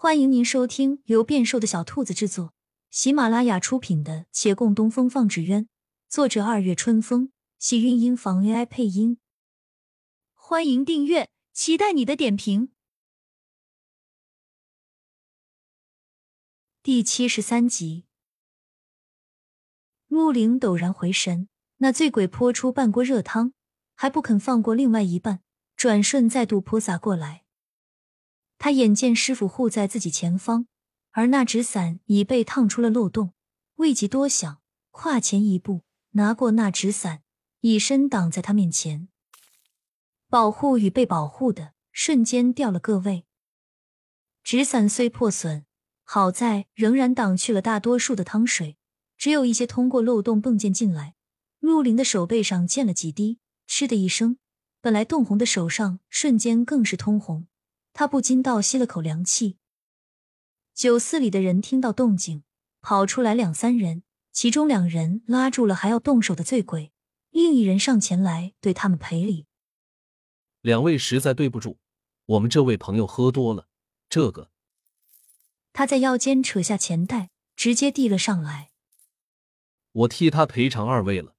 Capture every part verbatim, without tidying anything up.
欢迎您收听由变瘦的小兔子制作，喜马拉雅出品的《且共东风放纸鸢》，作者二月春风，喜韵音房 A I 配音。欢迎订阅，期待你的点评。第七十三集，陆凌陡然回神，那醉鬼泼出半锅热汤，还不肯放过另外一半，转瞬再度泼洒过来。他眼见师傅护在自己前方，而那纸伞已被烫出了漏洞，未及多想，跨前一步，拿过那纸伞，以身挡在他面前。保护与被保护的瞬间掉了个位。纸伞虽破损，好在仍然挡去了大多数的汤水，只有一些通过漏洞迸溅进来。陆凌的手背上溅了几滴，嗤的一声，本来冻红的手上瞬间更是通红。他不禁倒吸了口凉气。酒肆里的人听到动静，跑出来两三人，其中两人拉住了还要动手的醉鬼，另一人上前来对他们赔礼。两位实在对不住，我们这位朋友喝多了，这个。他在腰间扯下钱袋，直接递了上来。我替他赔偿二位了。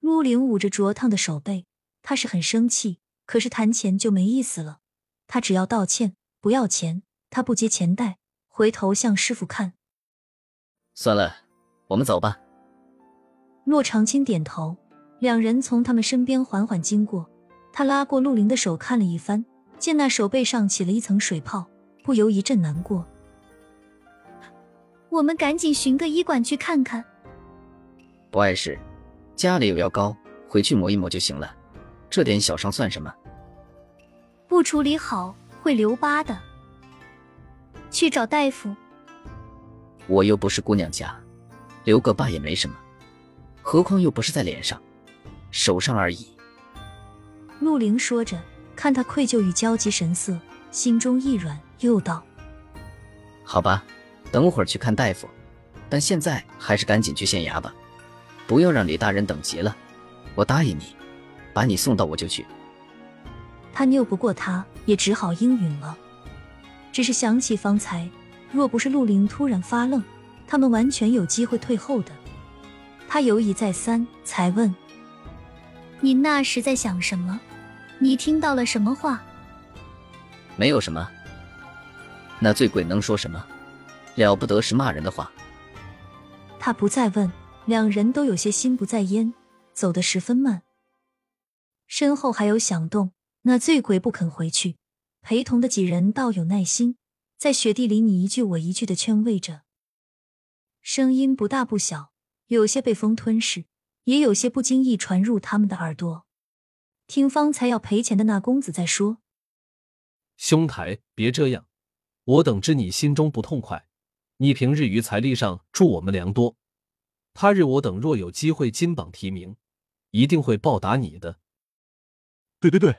陆凌捂着灼烫的手背，他是很生气，可是谈钱就没意思了。他只要道歉，不要钱。他不接钱袋，回头向师傅看。算了，我们走吧。骆长青点头，两人从他们身边缓缓经过。他拉过陆凌的手看了一番，见那手背上起了一层水泡，不由一阵难过。我们赶紧寻个医馆去看看。不碍事，家里有药膏，回去磨一磨就行了，这点小伤算什么？不处理好会留疤的，去找大夫。我又不是姑娘家，留个疤也没什么，何况又不是在脸上，手上而已。陆凌说着，看他愧疚与焦急神色，心中一软，又道：好吧，等会儿去看大夫，但现在还是赶紧去县衙吧，不要让李大人等急了。我答应你，把你送到我就去。他拗不过他，也只好应允了。只是想起方才，若不是陆凌突然发愣，他们完全有机会退后的。他犹疑再三，才问：你那时在想什么？你听到了什么话？没有什么。那醉鬼能说什么？了不得是骂人的话。他不再问，两人都有些心不在焉，走得十分慢。身后还有响动，那醉鬼不肯回去，陪同的几人倒有耐心，在雪地里你一句我一句的劝慰着。声音不大不小，有些被风吞噬，也有些不经意传入他们的耳朵。听方才要赔钱的那公子在说：兄台，别这样，我等知你心中不痛快，你平日于财力上助我们良多，他日我等若有机会金榜题名，一定会报答你的。对对对，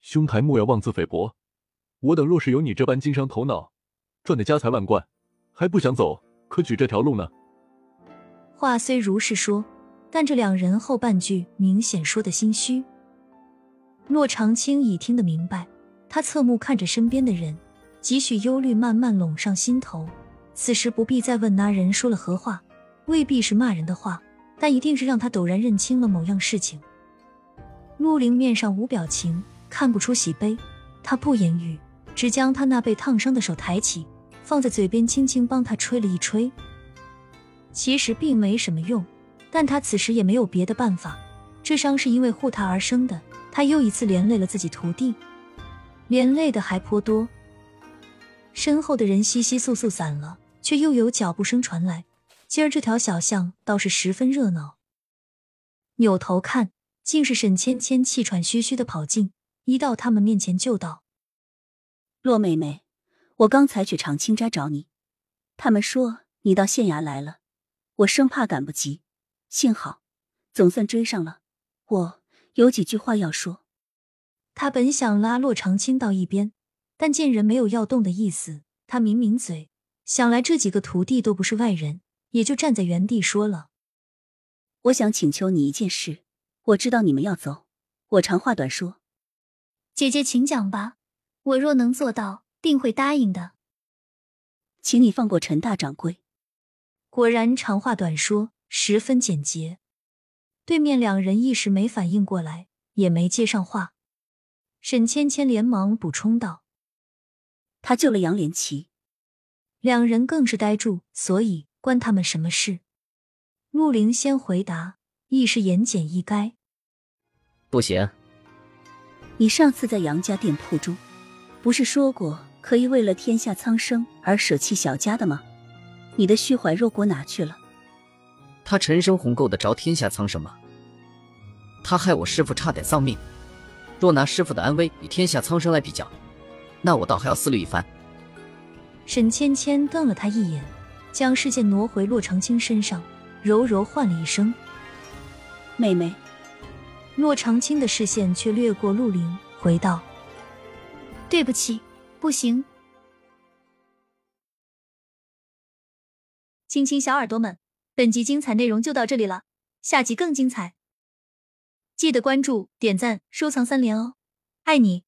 兄台莫要妄自菲薄，我等若是有你这般经商头脑，赚得家财万贯，还不想走可举这条路呢。话虽如是说，但这两人后半句明显说的心虚。骆长青已听得明白，他侧目看着身边的人，几许忧虑慢慢笼上心头。此时不必再问那人说了何话，未必是骂人的话，但一定是让他陡然认清了某样事情。陆凌面上无表情，看不出喜悲，他不言语，只将他那被烫伤的手抬起，放在嘴边轻轻帮他吹了一吹。其实并没什么用，但他此时也没有别的办法，这伤是因为护他而生的，他又一次连累了自己徒弟，连累的还颇多。身后的人窸窸窣窣散了，却又有脚步声传来，今儿这条小巷倒是十分热闹。扭头看，竟是沈芊芊气喘吁吁地跑进，一到他们面前就道：洛妹妹，我刚才去长青斋找你，他们说你到县衙来了，我生怕赶不及，幸好总算追上了，我有几句话要说。他本想拉洛长青到一边，但见人没有要动的意思，他抿抿嘴，想来这几个徒弟都不是外人，也就站在原地说了：我想请求你一件事，我知道你们要走，我长话短说。姐姐请讲吧，我若能做到，定会答应的。请你放过陈大掌柜。果然长话短说，十分简洁。对面两人一时没反应过来，也没接上话。沈芊芊连忙补充道：“他救了杨连奇。”两人更是呆住，所以关他们什么事？陆凌先回答，亦是言简意赅：“不行。你上次在杨家店铺中，不是说过可以为了天下苍生而舍弃小家的吗？你的虚怀若谷哪去了？”他陈生红够得着天下苍生吗？他害我师父差点丧命，若拿师父的安危与天下苍生来比较，那我倒还要思虑一番。沈芊芊瞪了他一眼，将视线挪回洛长青身上，柔柔唤了一声：“妹妹。”洛长青的视线却掠过陆凌，回道：“对不起，不行。”亲亲小耳朵们，本集精彩内容就到这里了，下集更精彩，记得关注、点赞、收藏三连哦，爱你。